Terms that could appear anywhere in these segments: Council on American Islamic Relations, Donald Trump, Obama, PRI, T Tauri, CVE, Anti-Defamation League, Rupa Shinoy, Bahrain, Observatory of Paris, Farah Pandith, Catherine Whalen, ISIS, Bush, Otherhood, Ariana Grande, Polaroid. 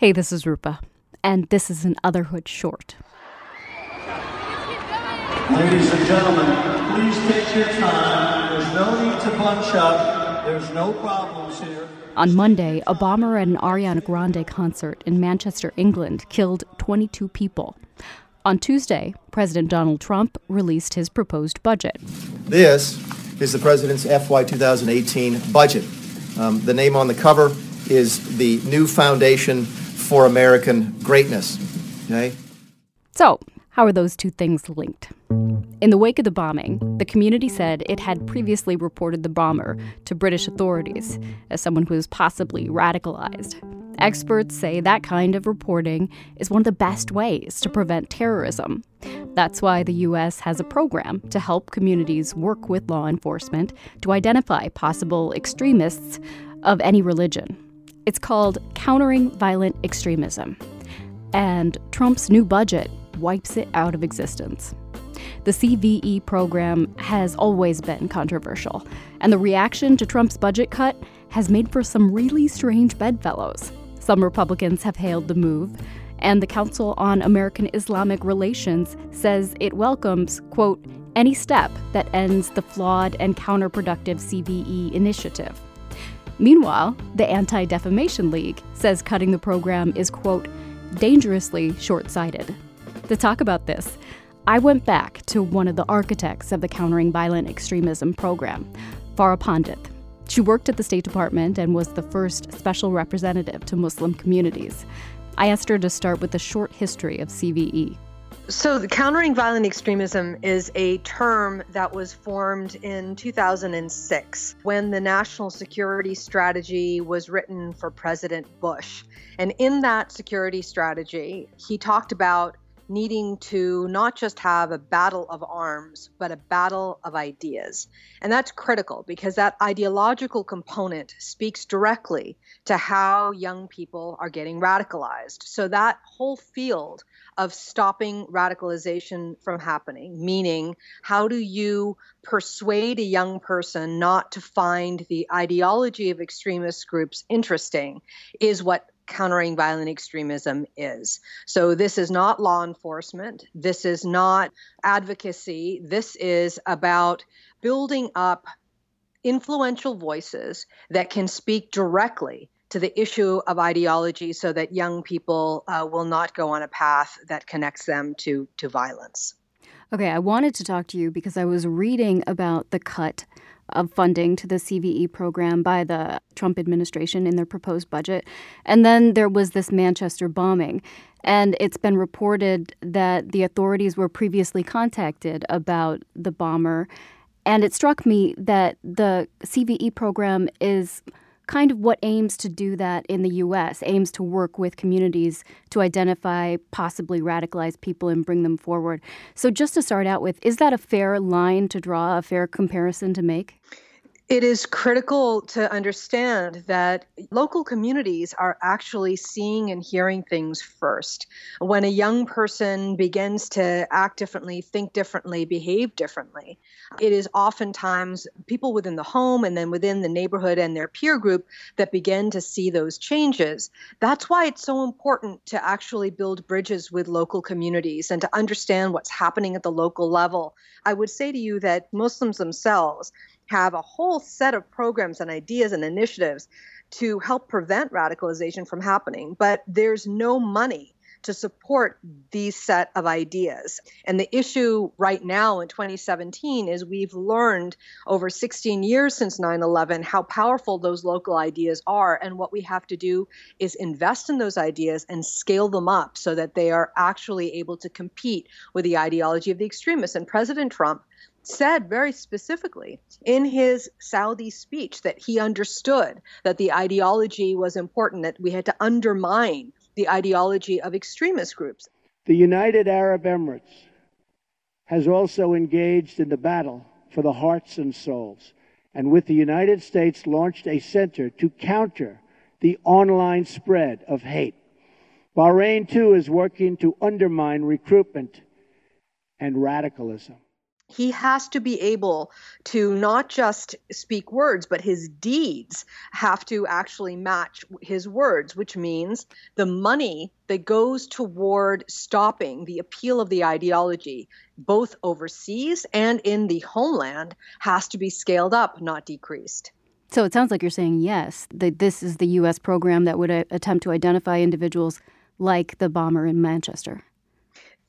Hey, this is Rupa, and this is an Otherhood short. Ladies and gentlemen, please take your time. There's no need to bunch up. There's no problems here. On Monday, a bomber at an Ariana Grande concert in Manchester, England, killed 22 people. On Tuesday, President Donald Trump released his proposed budget. This is the president's FY 2018 budget. The name on the cover is the new foundation for American greatness. Okay? So, how are those two things linked? In the wake of the bombing, the community said it had previously reported the bomber to British authorities as someone who was possibly radicalized. Experts say that kind of reporting is one of the best ways to prevent terrorism. That's why the U.S. has a program to help communities work with law enforcement to identify possible extremists of any religion. It's called Countering Violent Extremism. And Trump's new budget wipes it out of existence. The CVE program has always been controversial, and the reaction to Trump's budget cut has made for some really strange bedfellows. Some Republicans have hailed the move, and the Council on American Islamic Relations says it welcomes, quote, any step that ends the flawed and counterproductive CVE initiative. Meanwhile, the Anti-Defamation League says cutting the program is, quote, dangerously short-sighted. To talk about this, I went back to one of the architects of the Countering Violent Extremism program, Farah Pandith. She worked at the State Department and was the first special representative to Muslim communities. I asked her to start with a short history of CVE. So the Countering Violent Extremism is a term that was formed in 2006 when the National Security Strategy was written for President Bush. And in that security strategy, he talked about needing to not just have a battle of arms, but a battle of ideas. And that's critical because that ideological component speaks directly to how young people are getting radicalized. So that whole field of stopping radicalization from happening, meaning how do you persuade a young person not to find the ideology of extremist groups interesting, is what Countering Violent Extremism is. So this is not law enforcement. This is not advocacy. This is about building up influential voices that can speak directly to the issue of ideology so that young people will not go on a path that connects them to violence. Okay, I wanted to talk to you because I was reading about the cut of funding to the CVE program by the Trump administration in their proposed budget. And then there was this Manchester bombing. And it's been reported that the authorities were previously contacted about the bomber. And it struck me that the CVE program is kind of what aims to do that in the U.S., aims to work with communities to identify possibly radicalized people and bring them forward. So just to start out with, is that a fair line to draw, a fair comparison to make? It is critical to understand that local communities are actually seeing and hearing things first. When a young person begins to act differently, think differently, behave differently, it is oftentimes people within the home and then within the neighborhood and their peer group that begin to see those changes. That's why it's so important to actually build bridges with local communities and to understand what's happening at the local level. I would say to you that Muslims themselves have a whole set of programs and ideas and initiatives to help prevent radicalization from happening, but there's no money to support these set of ideas. And the issue right now in 2017 is we've learned over 16 years since 9/11 how powerful those local ideas are. And what we have to do is invest in those ideas and scale them up so that they are actually able to compete with the ideology of the extremists. And President Trump said very specifically in his Saudi speech that he understood that the ideology was important, that we had to undermine the ideology of extremist groups. The United Arab Emirates has also engaged in the battle for the hearts and souls, and with the United States launched a center to counter the online spread of hate. Bahrain, too, is working to undermine recruitment and radicalism. he has to be able to not just speak words, but his deeds have to actually match his words, which means the money that goes toward stopping the appeal of the ideology, both overseas and in the homeland, has to be scaled up, not decreased. So it sounds like you're saying, yes, that this is the U.S. program that would attempt to identify individuals like the bomber in Manchester.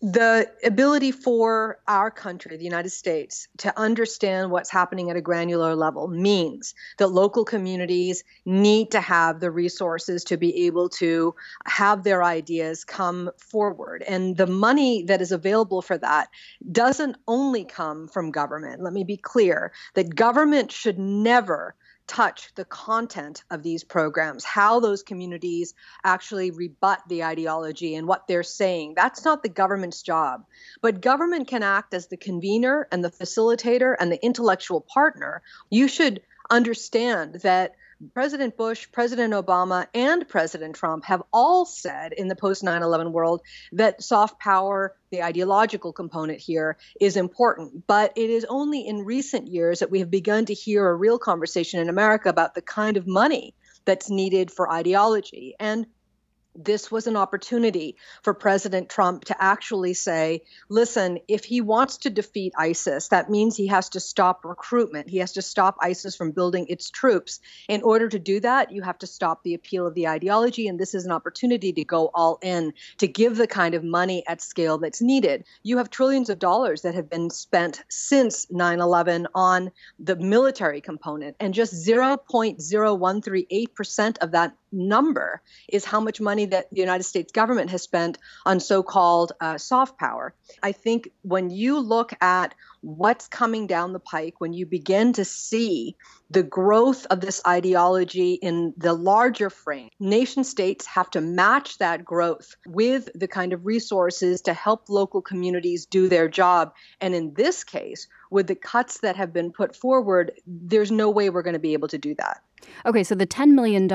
The ability for our country, the United States, to understand what's happening at a granular level means that local communities need to have the resources to be able to have their ideas come forward. And the money that is available for that doesn't only come from government. Let me be clear that government should never touch the content of these programs, how those communities actually rebut the ideology and what they're saying. That's not the government's job. But government can act as the convener and the facilitator and the intellectual partner. You should understand that President Bush, President Obama, and President Trump have all said in the post-9/11 world that soft power, the ideological component here, is important. But it is only in recent years that we have begun to hear a real conversation in America about the kind of money that's needed for ideology. And this was an opportunity for President Trump to actually say, listen, if he wants to defeat ISIS, that means he has to stop recruitment. He has to stop ISIS from building its troops. In order to do that, you have to stop the appeal of the ideology. And this is an opportunity to go all in, to give the kind of money at scale that's needed. You have trillions of dollars that have been spent since 9/11 on the military component. And just 0.0138% of that number is how much money that the United States government has spent on so-called soft power. I think when you look at what's coming down the pike, when you begin to see the growth of this ideology in the larger frame, nation states have to match that growth with the kind of resources to help local communities do their job. And in this case, with the cuts that have been put forward, there's no way we're going to be able to do that. Okay, so the $10 million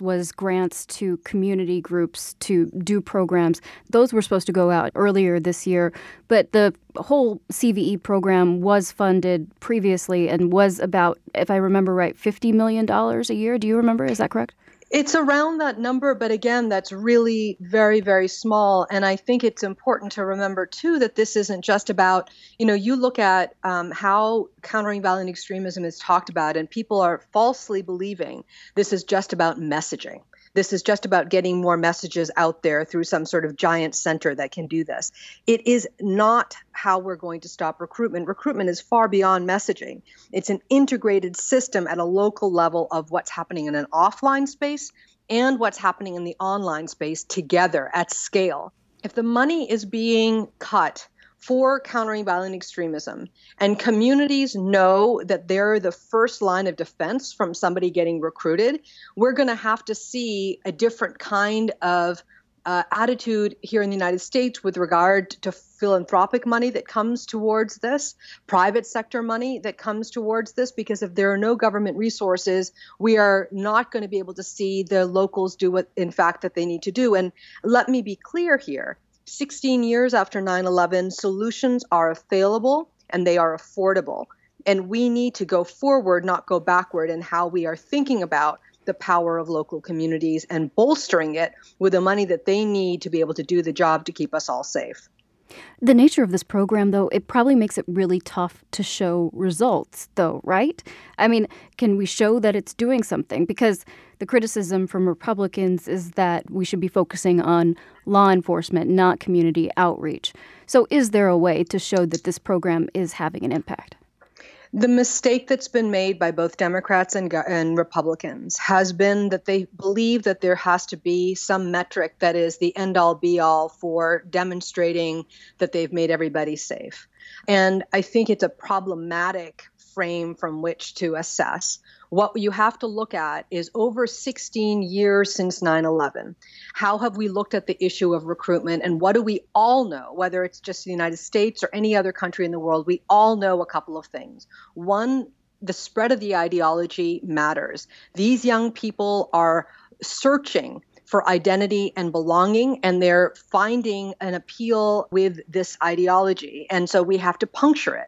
was grants to community groups to do programs. Those were supposed to go out earlier this year, but the whole CVE program was funded previously and was about, if I remember right, $50 million a year. Do you remember? Is that correct? It's around that number, but again, that's really very, very small. And I think it's important to remember, too, that this isn't just about, you know, you look at how countering violent extremism is talked about, and people are falsely believing this is just about messaging. This is just about getting more messages out there through some sort of giant center that can do this. It is not how we're going to stop recruitment. Recruitment is far beyond messaging. It's an integrated system at a local level of what's happening in an offline space and what's happening in the online space together at scale. If the money is being cut for countering violent extremism, and communities know that they're the first line of defense from somebody getting recruited, we're going to have to see a different kind of attitude here in the United States with regard to philanthropic money that comes towards this, private sector money that comes towards this, because if there are no government resources, we are not going to be able to see the locals do what, in fact, that they need to do. And let me be clear here. 16 years after 9/11, solutions are available and they are affordable. And we need to go forward, not go backward, in how we are thinking about the power of local communities and bolstering it with the money that they need to be able to do the job to keep us all safe. The nature of this program, though, it probably makes it really tough to show results, though, right? I mean, can we show that it's doing something? Because the criticism from Republicans is that we should be focusing on law enforcement, not community outreach. So is there a way to show that this program is having an impact? The mistake that's been made by both Democrats and Republicans has been that they believe that there has to be some metric that is the end-all be-all for demonstrating that they've made everybody safe. And I think it's a problematic frame from which to assess. What you have to look at is over 16 years since 9/11. How have we looked at the issue of recruitment, and what do we all know, whether it's just the United States or any other country in the world? We all know a couple of things. One, the spread of the ideology matters. These young people are searching for identity and belonging, and they're finding an appeal with this ideology. And so we have to puncture it.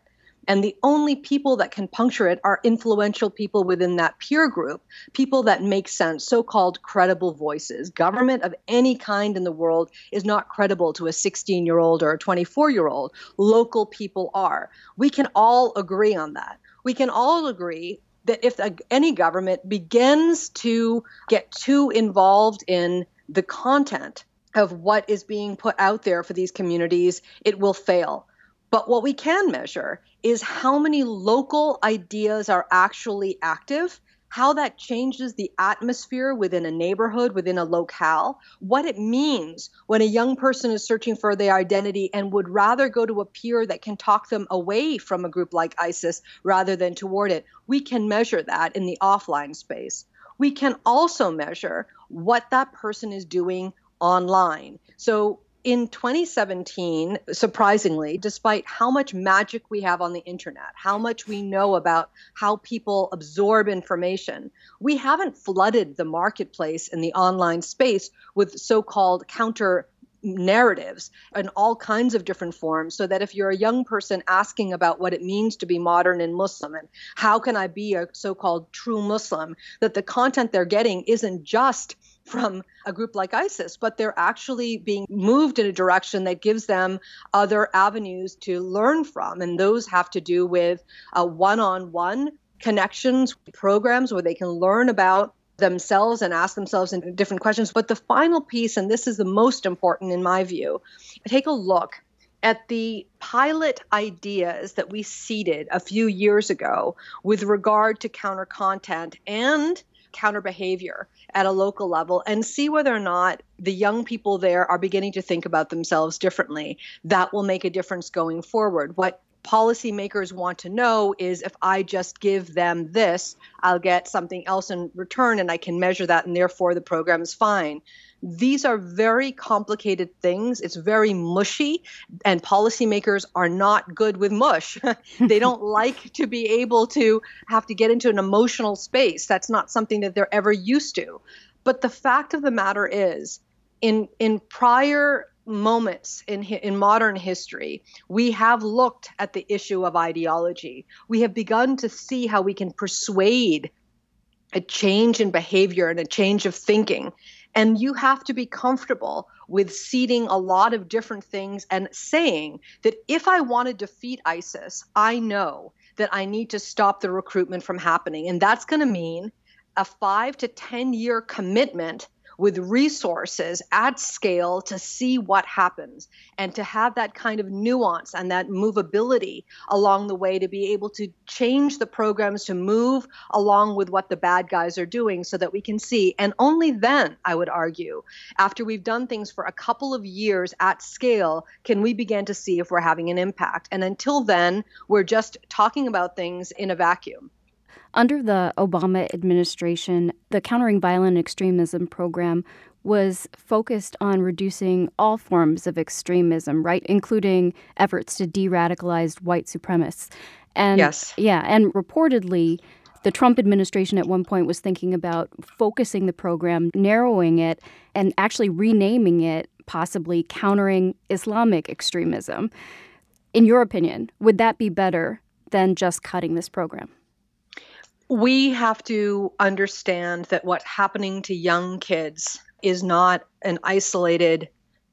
And the only people that can puncture it are influential people within that peer group, people that make sense, so-called credible voices. Government of any kind in the world is not credible to a 16-year-old or a 24-year-old. Local people are. We can all agree on that. We can all agree that if any government begins to get too involved in the content of what is being put out there for these communities, it will fail. But what we can measure is how many local ideas are actually active, how that changes the atmosphere within a neighborhood, within a locale, what it means when a young person is searching for their identity and would rather go to a peer that can talk them away from a group like ISIS rather than toward it. We can measure that in the offline space. We can also measure what that person is doing online. So in 2017, surprisingly, despite how much magic we have on the internet, how much we know about how people absorb information, we haven't flooded the marketplace in the online space with so-called counter narratives in all kinds of different forms, so that if you're a young person asking about what it means to be modern and Muslim and how can I be a so-called true Muslim, that the content they're getting isn't just from a group like ISIS, but they're actually being moved in a direction that gives them other avenues to learn from. And those have to do with one-on-one connections, programs where they can learn about themselves and ask themselves different questions. But the final piece, and this is the most important in my view, take a look at the pilot ideas that we seeded a few years ago with regard to counter content and counter behavior at a local level, and see whether or not the young people there are beginning to think about themselves differently. That will make a difference going forward. What policymakers want to know is, if I just give them this, I'll get something else in return, and I can measure that, and therefore the program is fine. These are very complicated things. It's very mushy, and policymakers are not good with mush. They don't like to be able to have to get into an emotional space. That's not something that they're ever used to. But the fact of the matter is, in prior moments in modern history, we have looked at the issue of ideology. We have begun to see how we can persuade a change in behavior and a change of thinking. And you have to be comfortable with seeding a lot of different things and saying that if I want to defeat ISIS, I know that I need to stop the recruitment from happening. And that's going to mean a 5 to 10-year commitment with resources at scale to see what happens, and to have that kind of nuance and that movability along the way to be able to change the programs to move along with what the bad guys are doing, so that we can see. And only then, I would argue, after we've done things for a couple of years at scale, can we begin to see if we're having an impact. And until then, we're just talking about things in a vacuum. Under the Obama administration, the Countering Violent Extremism program was focused on reducing all forms of extremism, right, including efforts to de-radicalize white supremacists. And, yes. Yeah, and reportedly, the Trump administration at one point was thinking about focusing the program, narrowing it, and actually renaming it possibly Countering Islamic Extremism. In your opinion, would that be better than just cutting this program? We have to understand that what's happening to young kids is not an isolated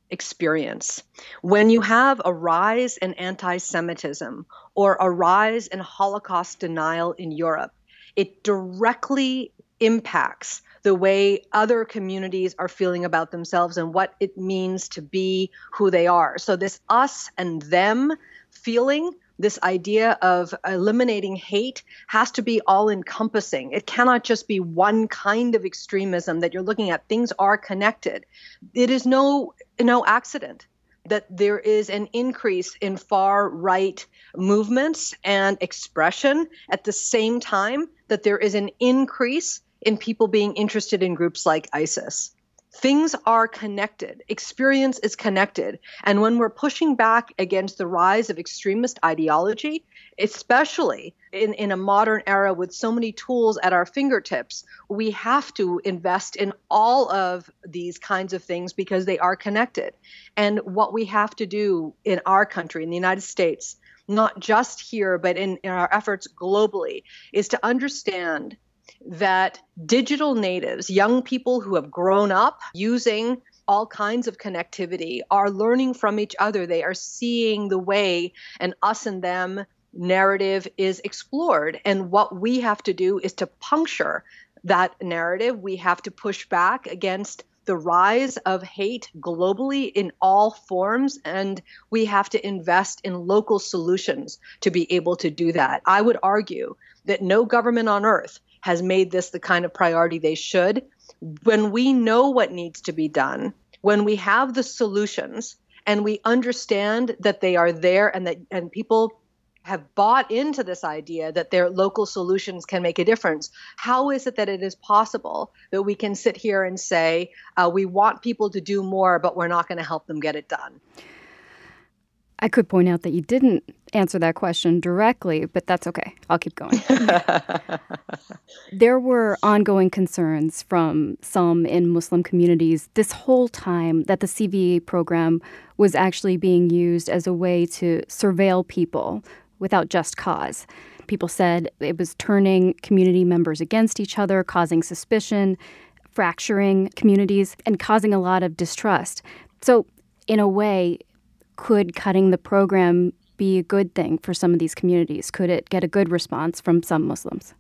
experience. When you have a rise in anti-Semitism or a rise in Holocaust denial in Europe, it directly impacts the way other communities are feeling about themselves and what it means to be who they are. So this us and them feeling, this idea of eliminating hate, has to be all-encompassing. It cannot just be one kind of extremism that you're looking at. Things are connected. It is no accident that there is an increase in far-right movements and expression at the same time that there is an increase in people being interested in groups like ISIS. Things are connected. Experience is connected. And when we're pushing back against the rise of extremist ideology, especially in a modern era with so many tools at our fingertips, we have to invest in all of these kinds of things because they are connected. And what we have to do in our country, in the United States, not just here, but in our efforts globally, is to understand that digital natives, young people who have grown up using all kinds of connectivity, are learning from each other. They are seeing the way an us and them narrative is explored. And what we have to do is to puncture that narrative. We have to push back against the rise of hate globally in all forms, and we have to invest in local solutions to be able to do that. I would argue that no government on earth has made this the kind of priority they should. When we know what needs to be done, when we have the solutions, and we understand that they are there and that and people have bought into this idea that their local solutions can make a difference, how is it that it is possible that we can sit here and say, we want people to do more, but we're not going to help them get it done? I could point out that you didn't answer that question directly, but that's okay. I'll keep going. There were ongoing concerns from some in Muslim communities this whole time that the CVE program was actually being used as a way to surveil people without just cause. People said it was turning community members against each other, causing suspicion, fracturing communities, and causing a lot of distrust. So in a way, could cutting the program be a good thing for some of these communities? Could it get a good response from some Muslims?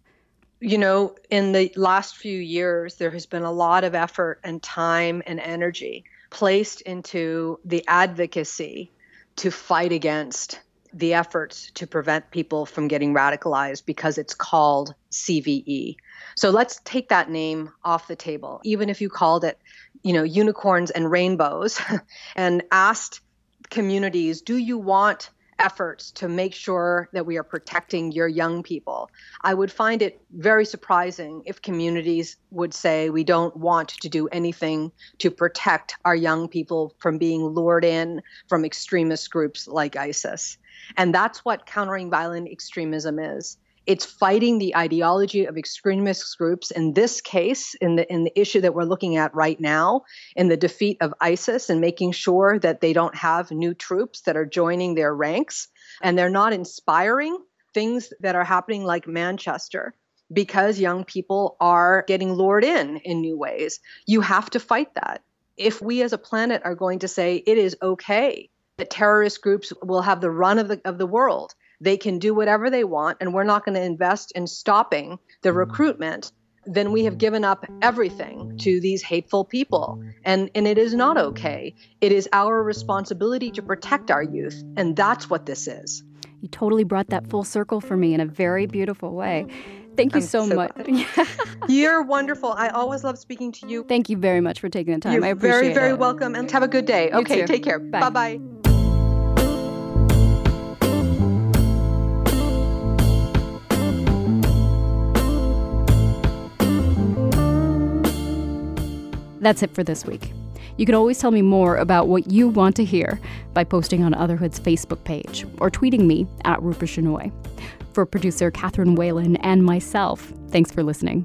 You know, in the last few years, there has been a lot of effort and time and energy placed into the advocacy to fight against the efforts to prevent people from getting radicalized because it's called CVE. So let's take that name off the table. Even if you called it, you know, unicorns and rainbows and asked communities, do you want efforts to make sure that we are protecting your young people? I would find it very surprising if communities would say, we don't want to do anything to protect our young people from being lured in from extremist groups like ISIS. And that's what countering violent extremism is. It's fighting the ideology of extremist groups. In this case, in the issue that we're looking at right now, in the defeat of ISIS and making sure that they don't have new troops that are joining their ranks, and they're not inspiring things that are happening like Manchester, because young people are getting lured in new ways. You have to fight that. If we as a planet are going to say it is okay that terrorist groups will have the run of the world, they can do whatever they want, and we're not going to invest in stopping the recruitment, then we have given up everything to these hateful people. And it is not okay. It is our responsibility to protect our youth, and that's what this is. You totally brought that full circle for me in a very beautiful way. Thank you so much. You're wonderful. I always love speaking to you. Thank you very much for taking the time. I appreciate it. You're very, very welcome, and have a good day. Okay, take care. Bye-bye. That's it for this week. You can always tell me more about what you want to hear by posting on Otherhood's Facebook page or tweeting me at Rupa Shinoy. For producer Catherine Whalen and myself, thanks for listening.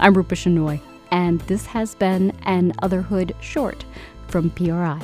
I'm Rupa Shinoy, and this has been an Otherhood short from PRI.